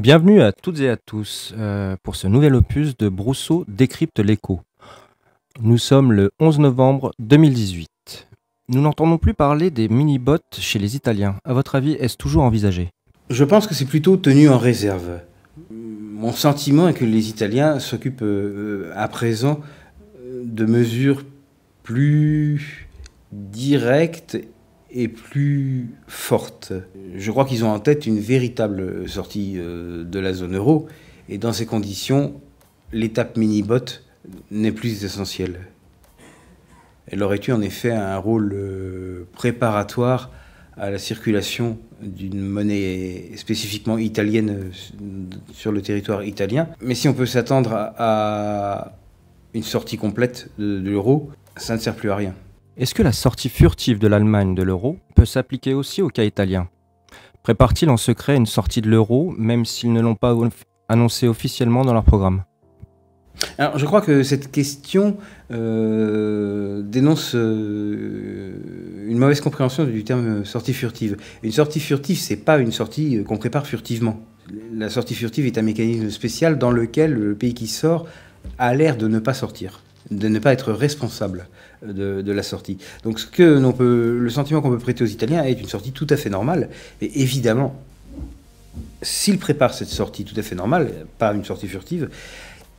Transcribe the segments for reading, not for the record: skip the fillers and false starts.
Bienvenue à toutes et à tous pour ce nouvel opus de Brousseau décrypte l'écho. Nous sommes le 11 novembre 2018. Nous n'entendons plus parler des mini-bots chez les Italiens. À votre avis, est-ce toujours envisagé? Je pense que c'est plutôt tenu en réserve. Mon sentiment est que les Italiens s'occupent à présent de mesures plus directes et plus forte. Je crois qu'ils ont en tête une véritable sortie de la zone euro, et dans ces conditions, l'étape mini-bot n'est plus essentielle. Elle aurait eu en effet un rôle préparatoire à la circulation d'une monnaie spécifiquement italienne sur le territoire italien. Mais si on peut s'attendre à une sortie complète de l'euro, ça ne sert plus à rien. Est-ce que la sortie furtive de l'Allemagne de l'euro peut s'appliquer aussi au cas italien? Prépare-t-il en secret une sortie de l'euro, même s'ils ne l'ont pas annoncé officiellement dans leur programme? Alors, je crois que cette question dénonce une mauvaise compréhension du terme sortie furtive. Une sortie furtive, c'est pas une sortie qu'on prépare furtivement. La sortie furtive est un mécanisme spécial dans lequel le pays qui sort a l'air de ne pas sortir, de ne pas être responsable de la sortie. Donc le sentiment qu'on peut prêter aux Italiens est une sortie tout à fait normale. Et évidemment, s'ils préparent cette sortie tout à fait normale, pas une sortie furtive,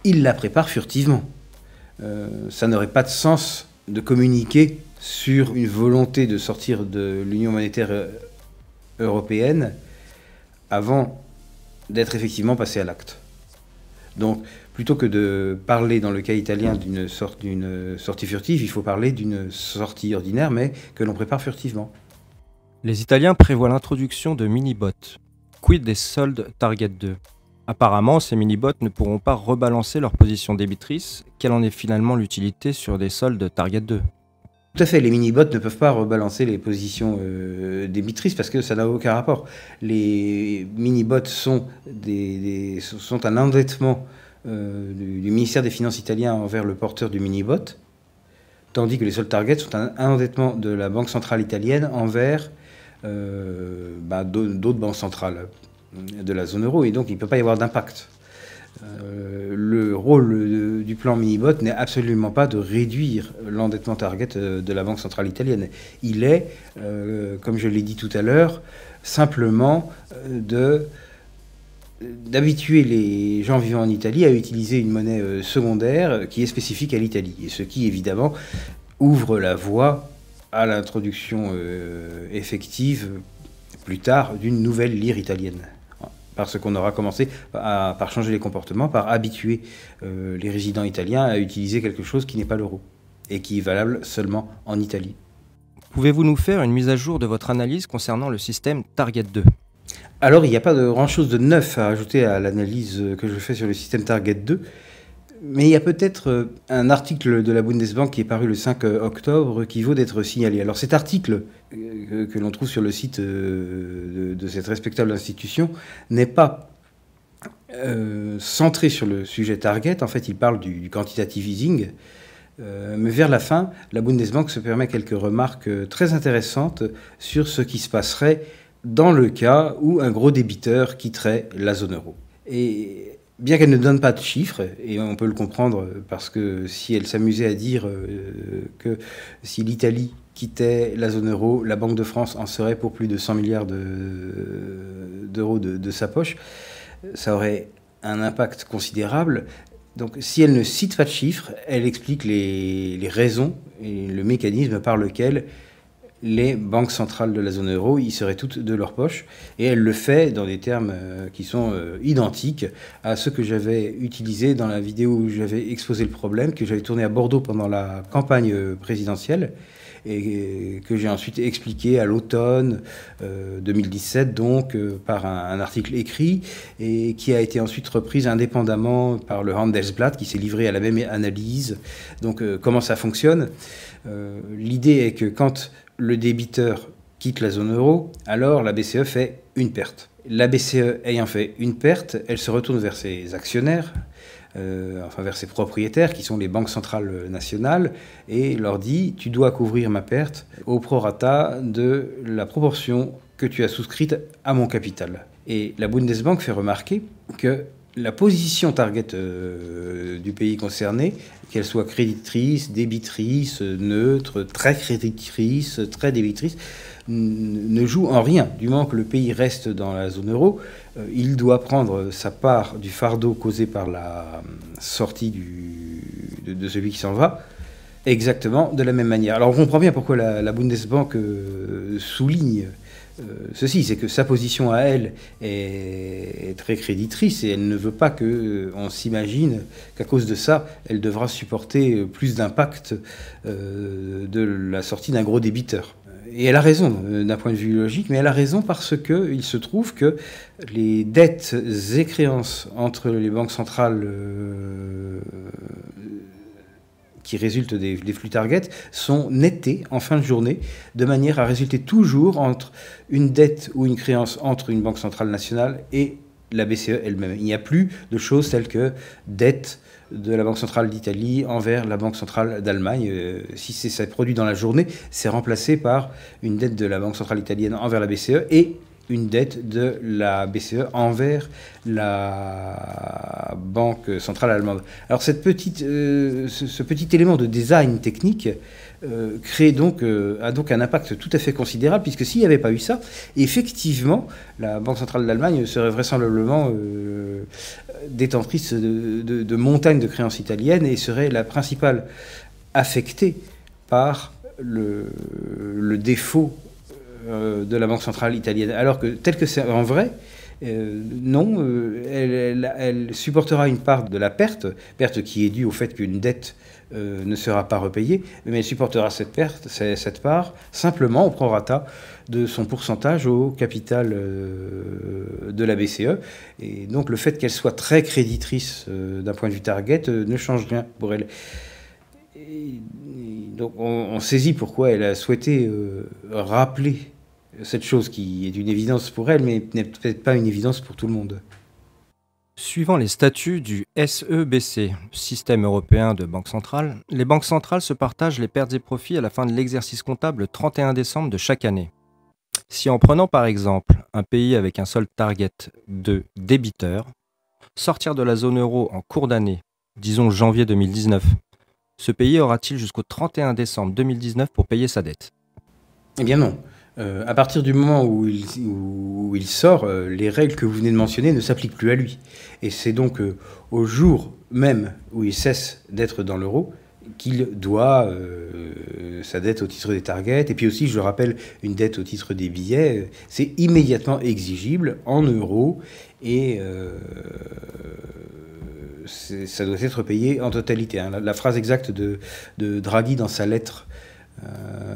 ils la préparent furtivement. Ça n'aurait pas de sens de communiquer sur une volonté de sortir de l'Union monétaire européenne avant d'être effectivement passé à l'acte. Donc, plutôt que de parler, dans le cas italien, d'une sortie furtive, il faut parler d'une sortie ordinaire, mais que l'on prépare furtivement. Les Italiens prévoient l'introduction de mini-bots. Quid des soldes Target 2? Apparemment, ces mini-bots ne pourront pas rebalancer leur position débitrice. Quelle en est finalement l'utilité sur des soldes Target 2? Tout à fait, les mini-bots ne peuvent pas rebalancer les positions débitrices parce que ça n'a aucun rapport. Les mini-bots sont un endettement du ministère des Finances italien envers le porteur du mini-bot, tandis que les soldes Target sont un endettement de la Banque centrale italienne envers d'autres banques centrales de la zone euro, et donc il ne peut pas y avoir d'impact. Le rôle du plan mini-bot n'est absolument pas de réduire l'endettement Target de la Banque centrale italienne. Il est, comme je l'ai dit tout à l'heure, simplement d'habituer les gens vivant en Italie à utiliser une monnaie secondaire qui est spécifique à l'Italie, et ce qui évidemment ouvre la voie à l'introduction effective plus tard d'une nouvelle lire italienne, parce qu'on aura commencé par changer les comportements, par habituer les résidents italiens à utiliser quelque chose qui n'est pas l'euro et qui est valable seulement en Italie. Pouvez-vous nous faire une mise à jour de votre analyse concernant le système Target 2 ? Alors, il n'y a pas grand-chose de neuf à ajouter à l'analyse que je fais sur le système Target 2, mais il y a peut-être un article de la Bundesbank qui est paru le 5 octobre qui vaut d'être signalé. Alors, cet article que l'on trouve sur le site de cette respectable institution n'est pas centré sur le sujet Target. En fait, il parle du quantitative easing. Mais vers la fin, la Bundesbank se permet quelques remarques très intéressantes sur ce qui se passerait dans le cas où un gros débiteur quitterait la zone euro. Et bien qu'elle ne donne pas de chiffres, et on peut le comprendre parce que si elle s'amusait à dire que si l'Italie quittait la zone euro, la Banque de France en serait pour plus de 100 milliards d'euros de sa poche, ça aurait un impact considérable. Donc si elle ne cite pas de chiffres, elle explique les raisons et le mécanisme par lequel les banques centrales de la zone euro y seraient toutes de leur poche, et elle le fait dans des termes qui sont identiques à ceux que j'avais utilisés dans la vidéo où j'avais exposé le problème, que j'avais tourné à Bordeaux pendant la campagne présidentielle, et que j'ai ensuite expliqué à l'automne 2017, donc par un article écrit, et qui a été ensuite reprise indépendamment par le Handelsblatt, qui s'est livré à la même analyse. Donc comment ça fonctionne? L'idée est que quand le débiteur quitte la zone euro, alors la BCE fait une perte. La BCE ayant fait une perte, elle se retourne vers ses actionnaires, vers ses propriétaires, qui sont les banques centrales nationales, et leur dit « tu dois couvrir ma perte au prorata de la proportion que tu as souscrite à mon capital ». Et la Bundesbank fait remarquer que la position target du pays concerné, qu'elle soit créditrice, débitrice, neutre, très créditrice, très débitrice, ne joue en rien. Du moment que le pays reste dans la zone euro, il doit prendre sa part du fardeau causé par la sortie de celui qui s'en va, exactement de la même manière. Alors on comprend bien pourquoi la Bundesbank souligne ceci, c'est que sa position à elle est très créditrice et elle ne veut pas qu'on s'imagine qu'à cause de ça, elle devra supporter plus d'impact de la sortie d'un gros débiteur. Et elle a raison d'un point de vue logique, mais elle a raison parce qu'il se trouve que les dettes et créances entre les banques centrales qui résultent des flux target, sont nettés en fin de journée, de manière à résulter toujours entre une dette ou une créance entre une banque centrale nationale et la BCE elle-même. Il n'y a plus de choses telles que dette de la Banque centrale d'Italie envers la Banque centrale d'Allemagne. Si ça est produit dans la journée, c'est remplacé par une dette de la Banque centrale italienne envers la BCE et une dette de la BCE envers la Banque centrale allemande. Alors ce petit élément de design technique a donc un impact tout à fait considérable, puisque s'il n'y avait pas eu ça, effectivement, la Banque centrale d'Allemagne serait vraisemblablement détentrice de montagnes de créances italiennes et serait la principale affectée par le défaut de la Banque centrale italienne. Alors que, tel que c'est en vrai, elle supportera une part de la perte qui est due au fait qu'une dette ne sera pas repayée, mais elle supportera cette part, simplement au prorata de son pourcentage au capital de la BCE. Et donc le fait qu'elle soit très créditrice d'un point de vue target ne change rien pour elle. Et donc on saisit pourquoi elle a souhaité rappeler cette chose qui est une évidence pour elle, mais n'est peut-être pas une évidence pour tout le monde. Suivant les statuts du SEBC, Système européen de banque centrale, les banques centrales se partagent les pertes et profits à la fin de l'exercice comptable le 31 décembre de chaque année. Si en prenant par exemple un pays avec un solde target de débiteur, sortir de la zone euro en cours d'année, disons janvier 2019, ce pays aura-t-il jusqu'au 31 décembre 2019 pour payer sa dette ? Eh bien non. À partir du moment où il sort, les règles que vous venez de mentionner ne s'appliquent plus à lui. Et c'est donc au jour même où il cesse d'être dans l'euro qu'il doit sa dette au titre des targets. Et puis aussi, je le rappelle, une dette au titre des billets, c'est immédiatement exigible en euros et ça doit être payé en totalité. Hein. La phrase exacte de Draghi dans sa lettre,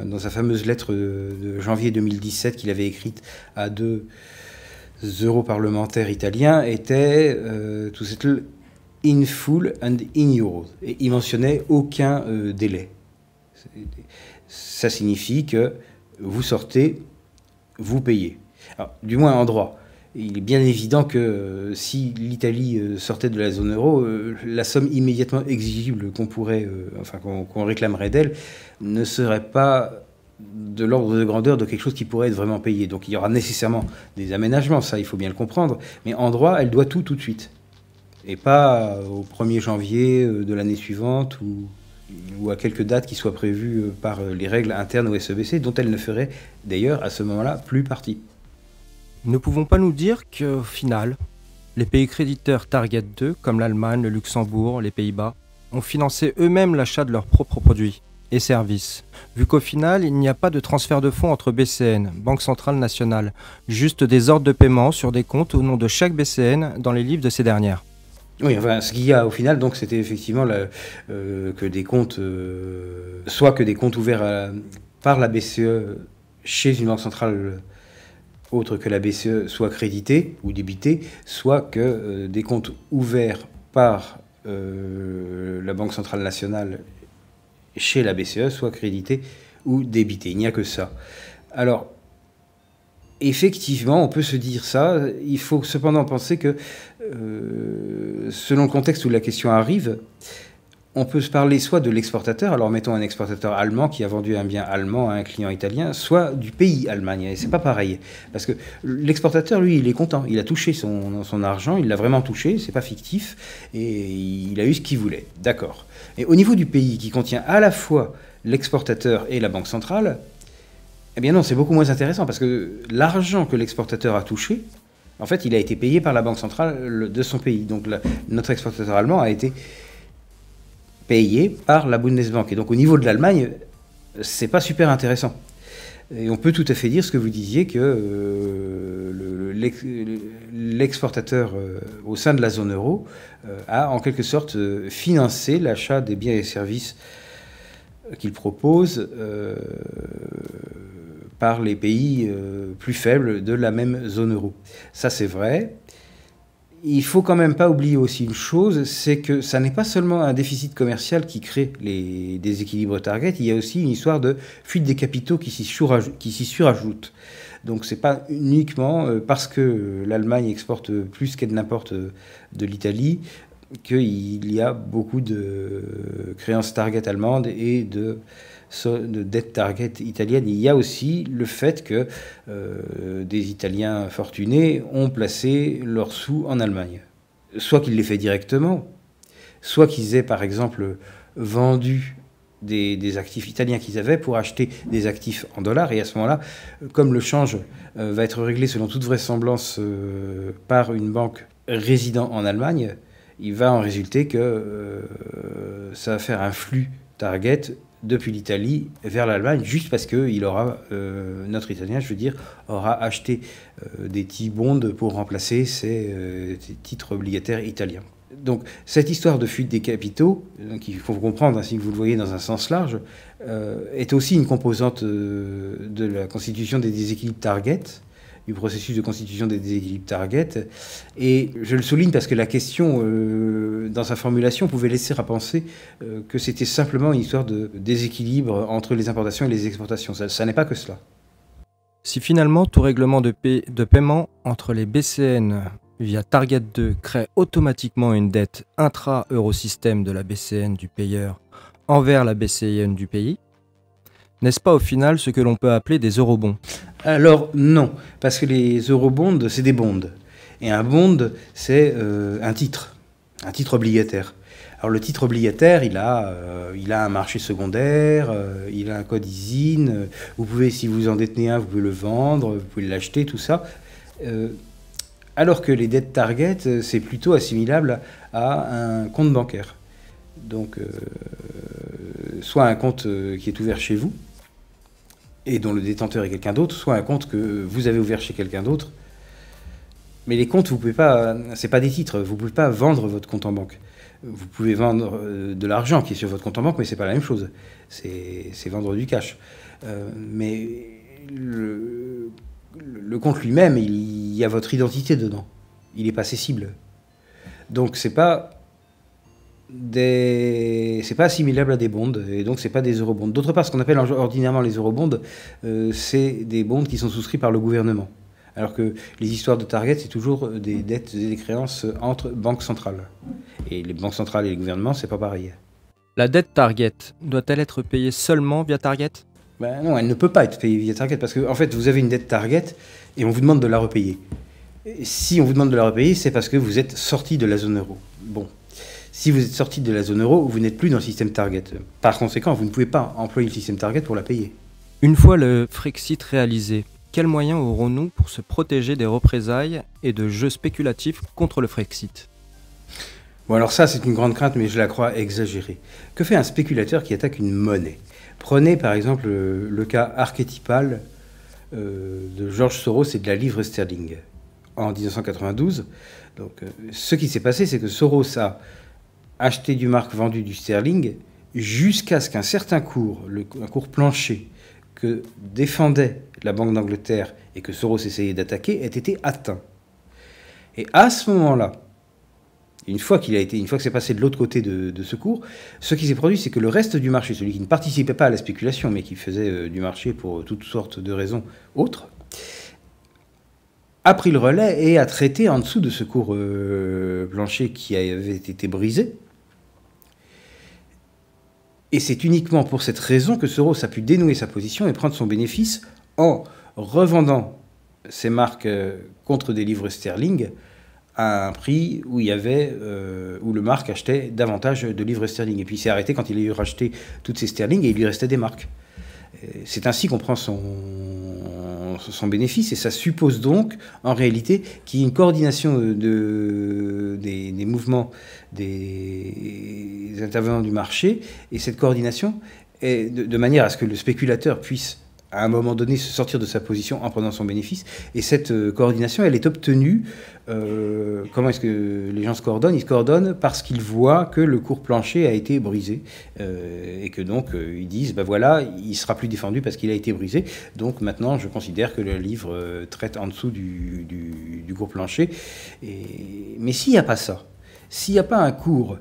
dans sa fameuse lettre de janvier 2017 qu'il avait écrite à 2 europarlementaires italiens, était tout cette « in full and in euros ». Et il mentionnait aucun délai. Ça signifie que vous sortez, vous payez. Alors, du moins en droit. Il est bien évident que si l'Italie sortait de la zone euro, la somme immédiatement exigible qu'on réclamerait d'elle ne serait pas de l'ordre de grandeur de quelque chose qui pourrait être vraiment payé. Donc il y aura nécessairement des aménagements, ça il faut bien le comprendre, mais en droit, elle doit tout de suite. Et pas au 1er janvier de l'année suivante ou à quelques dates qui soient prévues par les règles internes au SEBC, dont elle ne ferait d'ailleurs à ce moment-là plus partie. Ne pouvons pas nous dire qu'au final, les pays créditeurs Target 2, comme l'Allemagne, le Luxembourg, les Pays-Bas, ont financé eux-mêmes l'achat de leurs propres produits et services, vu qu'au final, il n'y a pas de transfert de fonds entre BCN, Banque Centrale Nationale, juste des ordres de paiement sur des comptes au nom de chaque BCN dans les livres de ces dernières. Oui, enfin, ce qu'il y a au final, donc, c'était effectivement que des comptes ouverts par la BCE chez une banque centrale autre que la BCE soit créditée ou débitée, soit que des comptes ouverts par la Banque Centrale Nationale chez la BCE soient crédités ou débités. Il n'y a que ça. Alors, effectivement, on peut se dire ça. Il faut cependant penser que, selon le contexte où la question arrive, on peut se parler soit de l'exportateur, alors mettons un exportateur allemand qui a vendu un bien allemand à un client italien, soit du pays Allemagne, et c'est pas pareil. Parce que l'exportateur, lui, il est content, il a touché son argent, il l'a vraiment touché, c'est pas fictif, et il a eu ce qu'il voulait, d'accord. Et au niveau du pays qui contient à la fois l'exportateur et la banque centrale, eh bien non, c'est beaucoup moins intéressant, parce que l'argent que l'exportateur a touché, en fait, il a été payé par la banque centrale de son pays. Donc notre exportateur allemand a été payé par la Bundesbank. Et donc au niveau de l'Allemagne, c'est pas super intéressant. Et on peut tout à fait dire ce que vous disiez, que l'exportateur au sein de la zone euro a en quelque sorte financé l'achat des biens et services qu'il propose par les pays plus faibles de la même zone euro. Ça, c'est vrai. Il ne faut quand même pas oublier aussi une chose, c'est que ça n'est pas seulement un déficit commercial qui crée les déséquilibres Target, il y a aussi une histoire de fuite des capitaux qui s'y surajoute. Donc ce n'est pas uniquement parce que l'Allemagne exporte plus qu'elle n'importe de l'Italie qu'il y a beaucoup de créances Target allemandes et de dette Target italienne. Il y a aussi le fait que des Italiens fortunés ont placé leurs sous en Allemagne. Soit qu'ils l'aient fait directement, soit qu'ils aient par exemple vendu des actifs italiens qu'ils avaient pour acheter des actifs en dollars. Et à ce moment-là, comme le change va être réglé selon toute vraisemblance par une banque résidant en Allemagne, il va en résulter que ça va faire un flux Target depuis l'Italie vers l'Allemagne, juste parce que notre Italien, je veux dire, aura acheté des T-bonds pour remplacer ces titres obligataires italiens. Donc cette histoire de fuite des capitaux, qu'il faut comprendre, si vous le voyez dans un sens large, est aussi une composante de la constitution des déséquilibres Target, du processus de constitution des déséquilibres Target. Et je le souligne parce que la question, dans sa formulation, pouvait laisser à penser que c'était simplement une histoire de déséquilibre entre les importations et les exportations. Ça n'est pas que cela. Si finalement tout règlement de paiement entre les BCN via Target 2 crée automatiquement une dette intra-eurosystème de la BCN du payeur envers la BCN du pays, n'est-ce pas au final ce que l'on peut appeler des eurobonds ? Alors non, parce que les eurobonds, c'est des bonds. Et un bond, c'est un titre obligataire. Alors le titre obligataire, il a un marché secondaire, il a un code ISIN, vous pouvez, si vous en détenez un, vous pouvez le vendre, vous pouvez l'acheter, tout ça. Alors que les dettes Target, c'est plutôt assimilable à un compte bancaire. Donc soit un compte qui est ouvert chez vous, et dont le détenteur est quelqu'un d'autre, soit un compte que vous avez ouvert chez quelqu'un d'autre. Mais les comptes, vous pouvez pas, c'est pas des titres, vous pouvez pas vendre votre compte en banque. Vous pouvez vendre de l'argent qui est sur votre compte en banque, mais c'est pas la même chose. C'est vendre du cash. Mais le compte lui-même, il y a votre identité dedans. Il n'est pas cessible. Donc c'est pas assimilable à des bonds, et donc c'est pas des eurobonds. D'autre part, ce qu'on appelle ordinairement les eurobonds, c'est des bonds qui sont souscrits par le gouvernement. Alors que les histoires de Target, c'est toujours des dettes et des créances entre banques centrales. Et les banques centrales et les gouvernements, c'est pas pareil. La dette Target, doit-elle être payée seulement via Target ? Ben non, elle ne peut pas être payée via Target, parce que en fait, vous avez une dette Target, et on vous demande de la repayer. Et si on vous demande de la repayer, c'est parce que vous êtes sorti de la zone euro. Bon. Si vous êtes sorti de la zone euro, vous n'êtes plus dans le système Target. Par conséquent, vous ne pouvez pas employer le système Target pour la payer. Une fois le Frexit réalisé, quels moyens aurons-nous pour se protéger des représailles et de jeux spéculatifs contre le Frexit ? Bon, alors ça, c'est une grande crainte, mais je la crois exagérée. Que fait un spéculateur qui attaque une monnaie ? Prenez par exemple le cas archétypal de George Soros et de la livre Sterling en 1992. Donc, ce qui s'est passé, c'est que Soros a acheter du mark, vendu du sterling, jusqu'à ce qu'un certain cours, un cours plancher que défendait la Banque d'Angleterre et que Soros essayait d'attaquer, ait été atteint. Et à ce moment-là, une fois que c'est passé de l'autre côté de ce cours, ce qui s'est produit, c'est que le reste du marché, celui qui ne participait pas à la spéculation, mais qui faisait du marché pour toutes sortes de raisons autres, a pris le relais et a traité en dessous de ce cours plancher qui avait été brisé. Et c'est uniquement pour cette raison que Soros a pu dénouer sa position et prendre son bénéfice en revendant ses marques contre des livres sterling à un prix où il y avait, où le marque achetait davantage de livres sterling. Et puis il s'est arrêté quand il a eu racheté toutes ses sterling et il lui restait des marques. C'est ainsi qu'on prend son bénéfice et ça suppose donc en réalité qu'il y ait une coordination des mouvements des intervenants du marché et cette coordination est de manière à ce que le spéculateur puisse à un moment donné se sortir de sa position en prenant son bénéfice et cette coordination elle est obtenue comment est-ce que les gens se coordonnent? Ils se coordonnent parce qu'ils voient que le cours plancher a été brisé et que donc ils disent ben voilà il sera plus défendu parce qu'il a été brisé donc maintenant je considère que le livre traite en dessous du cours plancher mais s'il n'y a pas ça, s'il n'y a pas un cours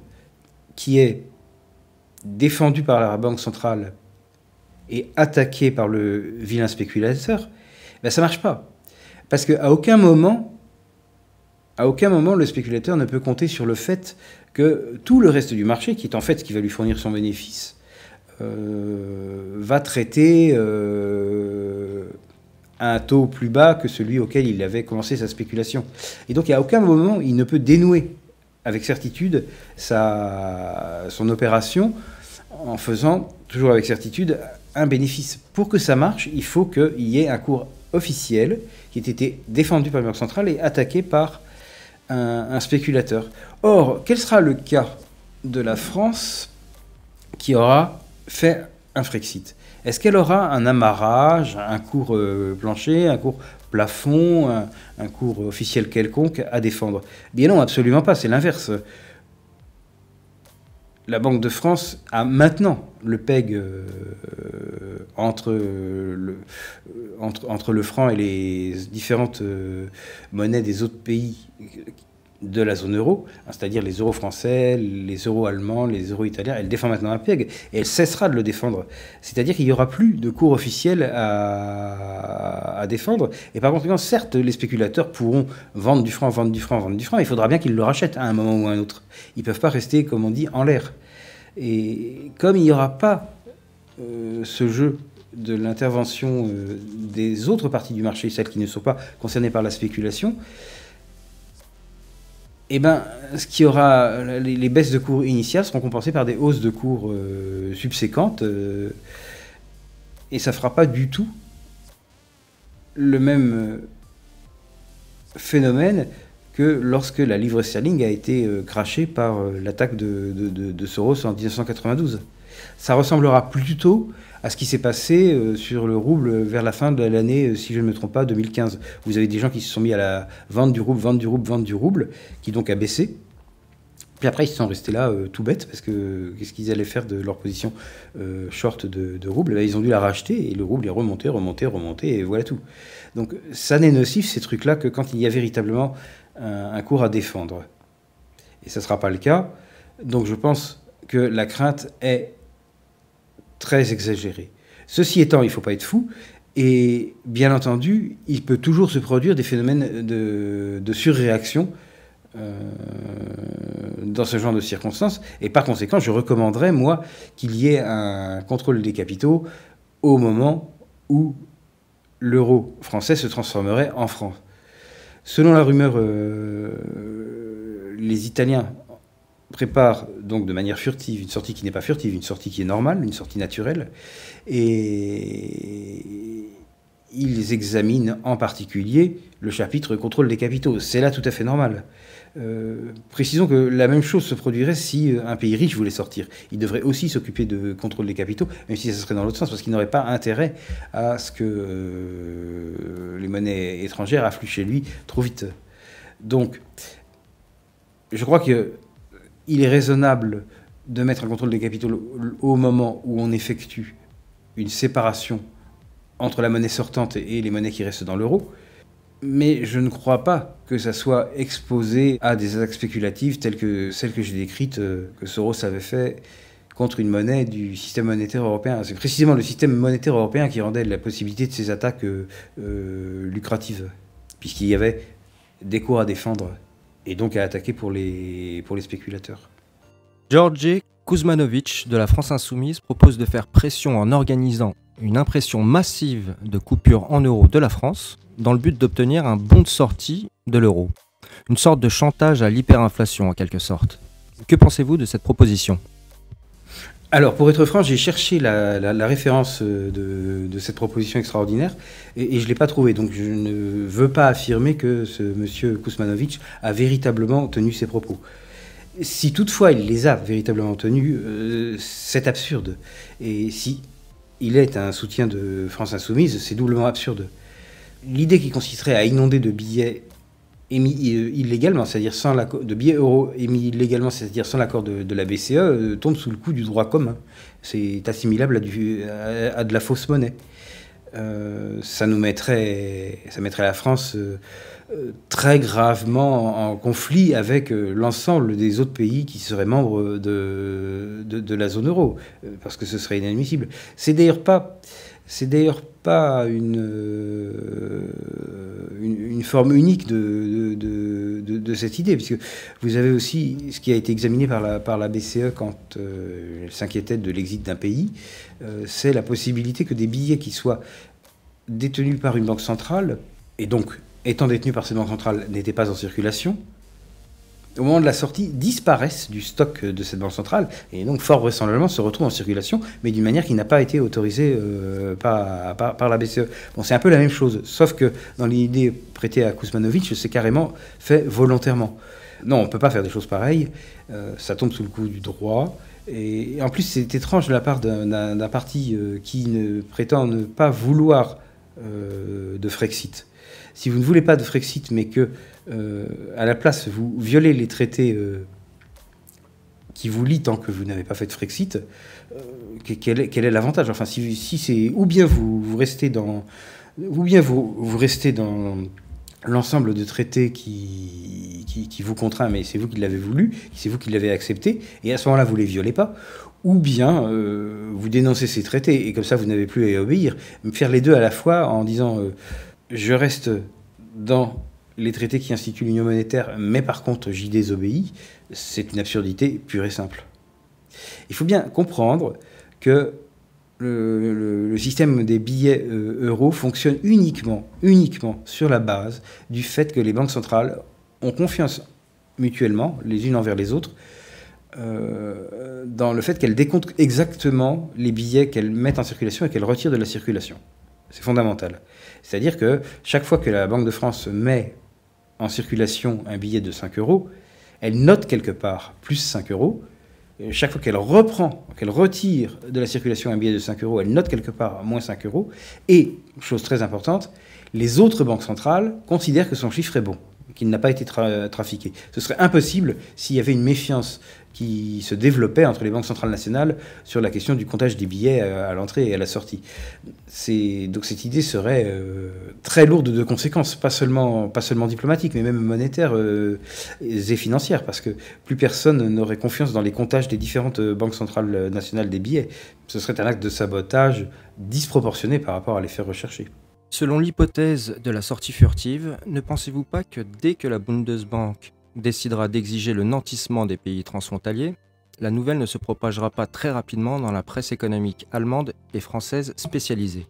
qui est défendu par la Banque centrale et attaqué par le vilain spéculateur, ben ça ne marche pas. Parce qu'à aucun moment, le spéculateur ne peut compter sur le fait que tout le reste du marché, qui est en fait ce qui va lui fournir son bénéfice, va traiter à un taux plus bas que celui auquel il avait commencé sa spéculation. Et donc, à aucun moment, il ne peut dénouer avec certitude son opération en faisant, toujours avec certitude, un bénéfice. Pour que ça marche, il faut qu'il y ait un cours officiel qui ait été défendu par la Banque centrale et attaqué par un spéculateur. Or, quel sera le cas de la France qui aura fait un Frexit? Est-ce qu'elle aura un amarrage, un cours plancher, un cours plafond, un cours officiel quelconque à défendre? Bien non, absolument pas, c'est l'inverse. La Banque de France a maintenant le PEG entre le franc et les différentes monnaies des autres pays de la zone euro, hein, c'est-à-dire les euros français, les euros allemands, les euros italiens. Elle défend maintenant un PEG et elle cessera de le défendre. C'est-à-dire qu'il n'y aura plus de cours officiel à défendre. Et par conséquent, certes, les spéculateurs pourront vendre du franc, mais il faudra bien qu'ils le rachètent à un moment ou à un autre. Ils ne peuvent pas rester, comme on dit, en l'air. Et comme il n'y aura pas ce jeu de l'intervention des autres parties du marché, celles qui ne sont pas concernées par la spéculation, eh ben, les baisses de cours initiales seront compensées par des hausses de cours subséquentes et ça ne fera pas du tout le même phénomène que lorsque la livre sterling a été crachée par l'attaque de Soros en 1992. Ça ressemblera plutôt à ce qui s'est passé sur le rouble vers la fin de l'année, si je ne me trompe pas, 2015. Vous avez des gens qui se sont mis à la vente du rouble, qui donc a baissé. Puis après, ils sont restés là tout bêtes, parce que qu'est-ce qu'ils allaient faire de leur position short de rouble? Ils ont dû la racheter, et le rouble est remonté, et voilà tout. Donc ça n'est nocif, ces trucs-là, que quand il y a véritablement un cours à défendre. Et ça ne sera pas le cas. Donc je pense que la crainte est très exagéré. Ceci étant, il ne faut pas être fou, et bien entendu, il peut toujours se produire des phénomènes de surréaction dans ce genre de circonstances, et par conséquent, je recommanderais, moi, qu'il y ait un contrôle des capitaux au moment où l'euro français se transformerait en franc. Selon la rumeur, les Italiens prépare donc de manière furtive une sortie qui n'est pas furtive, une sortie qui est normale, une sortie naturelle, et ils examinent en particulier le chapitre contrôle des capitaux. C'est là tout à fait normal. Précisons que la même chose se produirait si un pays riche voulait sortir. Il devrait aussi s'occuper de contrôle des capitaux, même si ça serait dans l'autre sens, parce qu'il n'aurait pas intérêt à ce que les monnaies étrangères affluent chez lui trop vite. Donc, je crois que il est raisonnable de mettre un contrôle des capitaux au moment où on effectue une séparation entre la monnaie sortante et les monnaies qui restent dans l'euro, mais je ne crois pas que ça soit exposé à des attaques spéculatives telles que celles que j'ai décrites, que Soros avait fait contre une monnaie du système monétaire européen. C'est précisément le système monétaire européen qui rendait la possibilité de ces attaques lucratives, puisqu'il y avait des cours à défendre et donc à attaquer pour les spéculateurs. Georges Kuzmanovic de la France Insoumise propose de faire pression en organisant une impression massive de coupures en euros de la France dans le but d'obtenir un bond de sortie de l'euro. Une sorte de chantage à l'hyperinflation en quelque sorte. Que pensez-vous de cette proposition ? Alors, pour être franc, j'ai cherché la référence de cette proposition extraordinaire et je ne l'ai pas trouvée. Donc, je ne veux pas affirmer que ce monsieur Kuzmanovic a véritablement tenu ses propos. Si toutefois il les a véritablement tenus, c'est absurde. Et si il est un soutien de France Insoumise, c'est doublement absurde. L'idée qui consisterait à inonder de billets émis illégalement, c'est-à-dire sans l'accord de billets euros émis illégalement, c'est-à-dire sans l'accord de la BCE, tombe sous le coup du droit commun. C'est assimilable à de la fausse monnaie. Ça mettrait la France très gravement en conflit avec l'ensemble des autres pays qui seraient membres de la zone euro, parce que ce serait inadmissible. C'est d'ailleurs pas une forme unique de cette idée, puisque vous avez aussi ce qui a été examiné par la BCE quand elle s'inquiétait de l'exit d'un pays, c'est la possibilité que des billets qui soient détenus par une banque centrale, et donc étant détenus par cette banque centrale, n'étaient pas en circulation, au moment de la sortie, disparaissent du stock de cette banque centrale et donc fort vraisemblablement se retrouvent en circulation, mais d'une manière qui n'a pas été autorisée par la BCE. Bon, c'est un peu la même chose, sauf que dans l'idée prêtée à Kuzmanovic, c'est carrément fait volontairement. Non, on ne peut pas faire des choses pareilles, ça tombe sous le coup du droit. Et en plus, c'est étrange de la part d'un parti qui prétend ne pas vouloir de Frexit. Si vous ne voulez pas de Frexit, mais que, à la place, vous violez les traités qui vous lient tant que vous n'avez pas fait de Frexit, quel est l'avantage ? Enfin, si c'est ou bien vous restez dans, ou bien vous restez dans l'ensemble de traités qui vous contraint, mais c'est vous qui l'avez voulu, c'est vous qui l'avez accepté, et à ce moment-là, vous ne les violez pas, ou bien vous dénoncez ces traités, et comme ça, vous n'avez plus à y obéir. Faire les deux à la fois en disant... je reste dans les traités qui instituent l'union monétaire, mais par contre j'y désobéis, c'est une absurdité pure et simple. Il faut bien comprendre que le système des billets euros fonctionne uniquement sur la base du fait que les banques centrales ont confiance mutuellement, les unes envers les autres, dans le fait qu'elles décomptent exactement les billets qu'elles mettent en circulation et qu'elles retirent de la circulation. C'est fondamental. C'est-à-dire que chaque fois que la Banque de France met en circulation un billet de 5 €, elle note quelque part plus 5 €. Et chaque fois qu'elle retire de la circulation un billet de 5 €, elle note quelque part moins 5 €. Et, chose très importante, les autres banques centrales considèrent que son chiffre est bon, qu'il n'a pas été trafiqué. Ce serait impossible s'il y avait une méfiance qui se développait entre les banques centrales nationales sur la question du comptage des billets à l'entrée et à la sortie. Donc cette idée serait très lourde de conséquences, pas seulement diplomatiques, mais même monétaires et financières, parce que plus personne n'aurait confiance dans les comptages des différentes banques centrales nationales des billets. Ce serait un acte de sabotage disproportionné par rapport à les faits recherchés. Selon l'hypothèse de la sortie furtive, ne pensez-vous pas que dès que la Bundesbank décidera d'exiger le nantissement des pays transfrontaliers, la nouvelle ne se propagera pas très rapidement dans la presse économique allemande et française spécialisée ?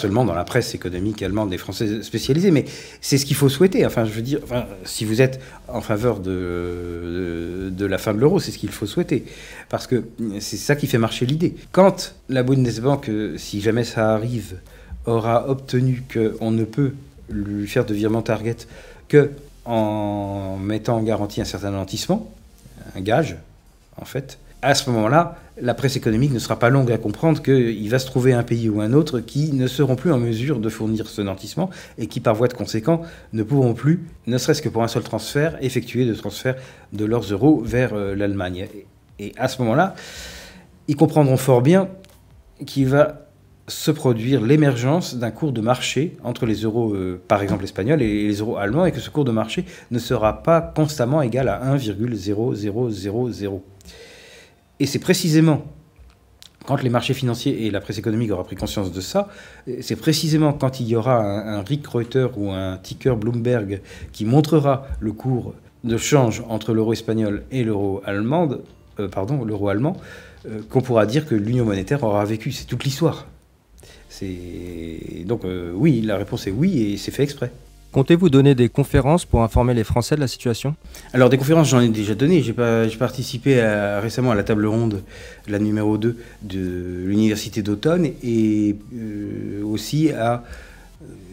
Seulement dans la presse économique allemande et française spécialisée, mais c'est ce qu'il faut souhaiter. Enfin, je veux dire, si vous êtes en faveur de la fin de l'euro, c'est ce qu'il faut souhaiter, parce que c'est ça qui fait marcher l'idée. Quand la Bundesbank, si jamais ça arrive, aura obtenu qu'on ne peut lui faire de virement Target qu'en mettant en garantie un certain nantissement, un gage, en fait, à ce moment-là, la presse économique ne sera pas longue à comprendre qu'il va se trouver un pays ou un autre qui ne seront plus en mesure de fournir ce nantissement et qui, par voie de conséquent, ne pourront plus, ne serait-ce que pour un seul transfert, effectuer de transfert de leurs euros vers l'Allemagne. Et à ce moment-là, ils comprendront fort bien qu'il va se produire l'émergence d'un cours de marché entre les euros, par exemple espagnols, et les euros allemands, et que ce cours de marché ne sera pas constamment égal à 1,0000. Et c'est précisément, quand les marchés financiers et la presse économique aura pris conscience de ça, c'est précisément quand il y aura un Rick Reuter ou un ticker Bloomberg qui montrera le cours de change entre l'euro espagnol et l'euro allemande, l'euro allemand, qu'on pourra dire que l'union monétaire aura vécu. C'est toute l'histoire. Donc oui, la réponse est oui, et c'est fait exprès. Comptez-vous donner des conférences pour informer les Français de la situation? Alors des conférences, j'en ai déjà donné. J'ai participé récemment à la table ronde, la numéro 2 de l'Université d'automne, et aussi à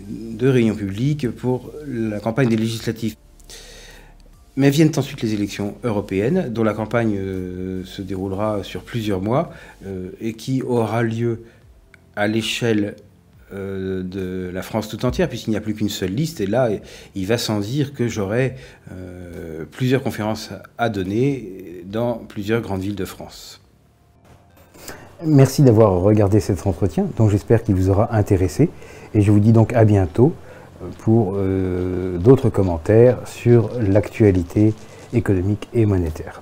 deux réunions publiques pour la campagne des législatives. Mais viennent ensuite les élections européennes, dont la campagne se déroulera sur plusieurs mois et qui aura lieu à l'échelle de la France tout entière, puisqu'il n'y a plus qu'une seule liste. Et là, il va sans dire que j'aurai plusieurs conférences à donner dans plusieurs grandes villes de France. Merci d'avoir regardé cet entretien, donc j'espère qu'il vous aura intéressé. Et je vous dis donc à bientôt pour d'autres commentaires sur l'actualité économique et monétaire.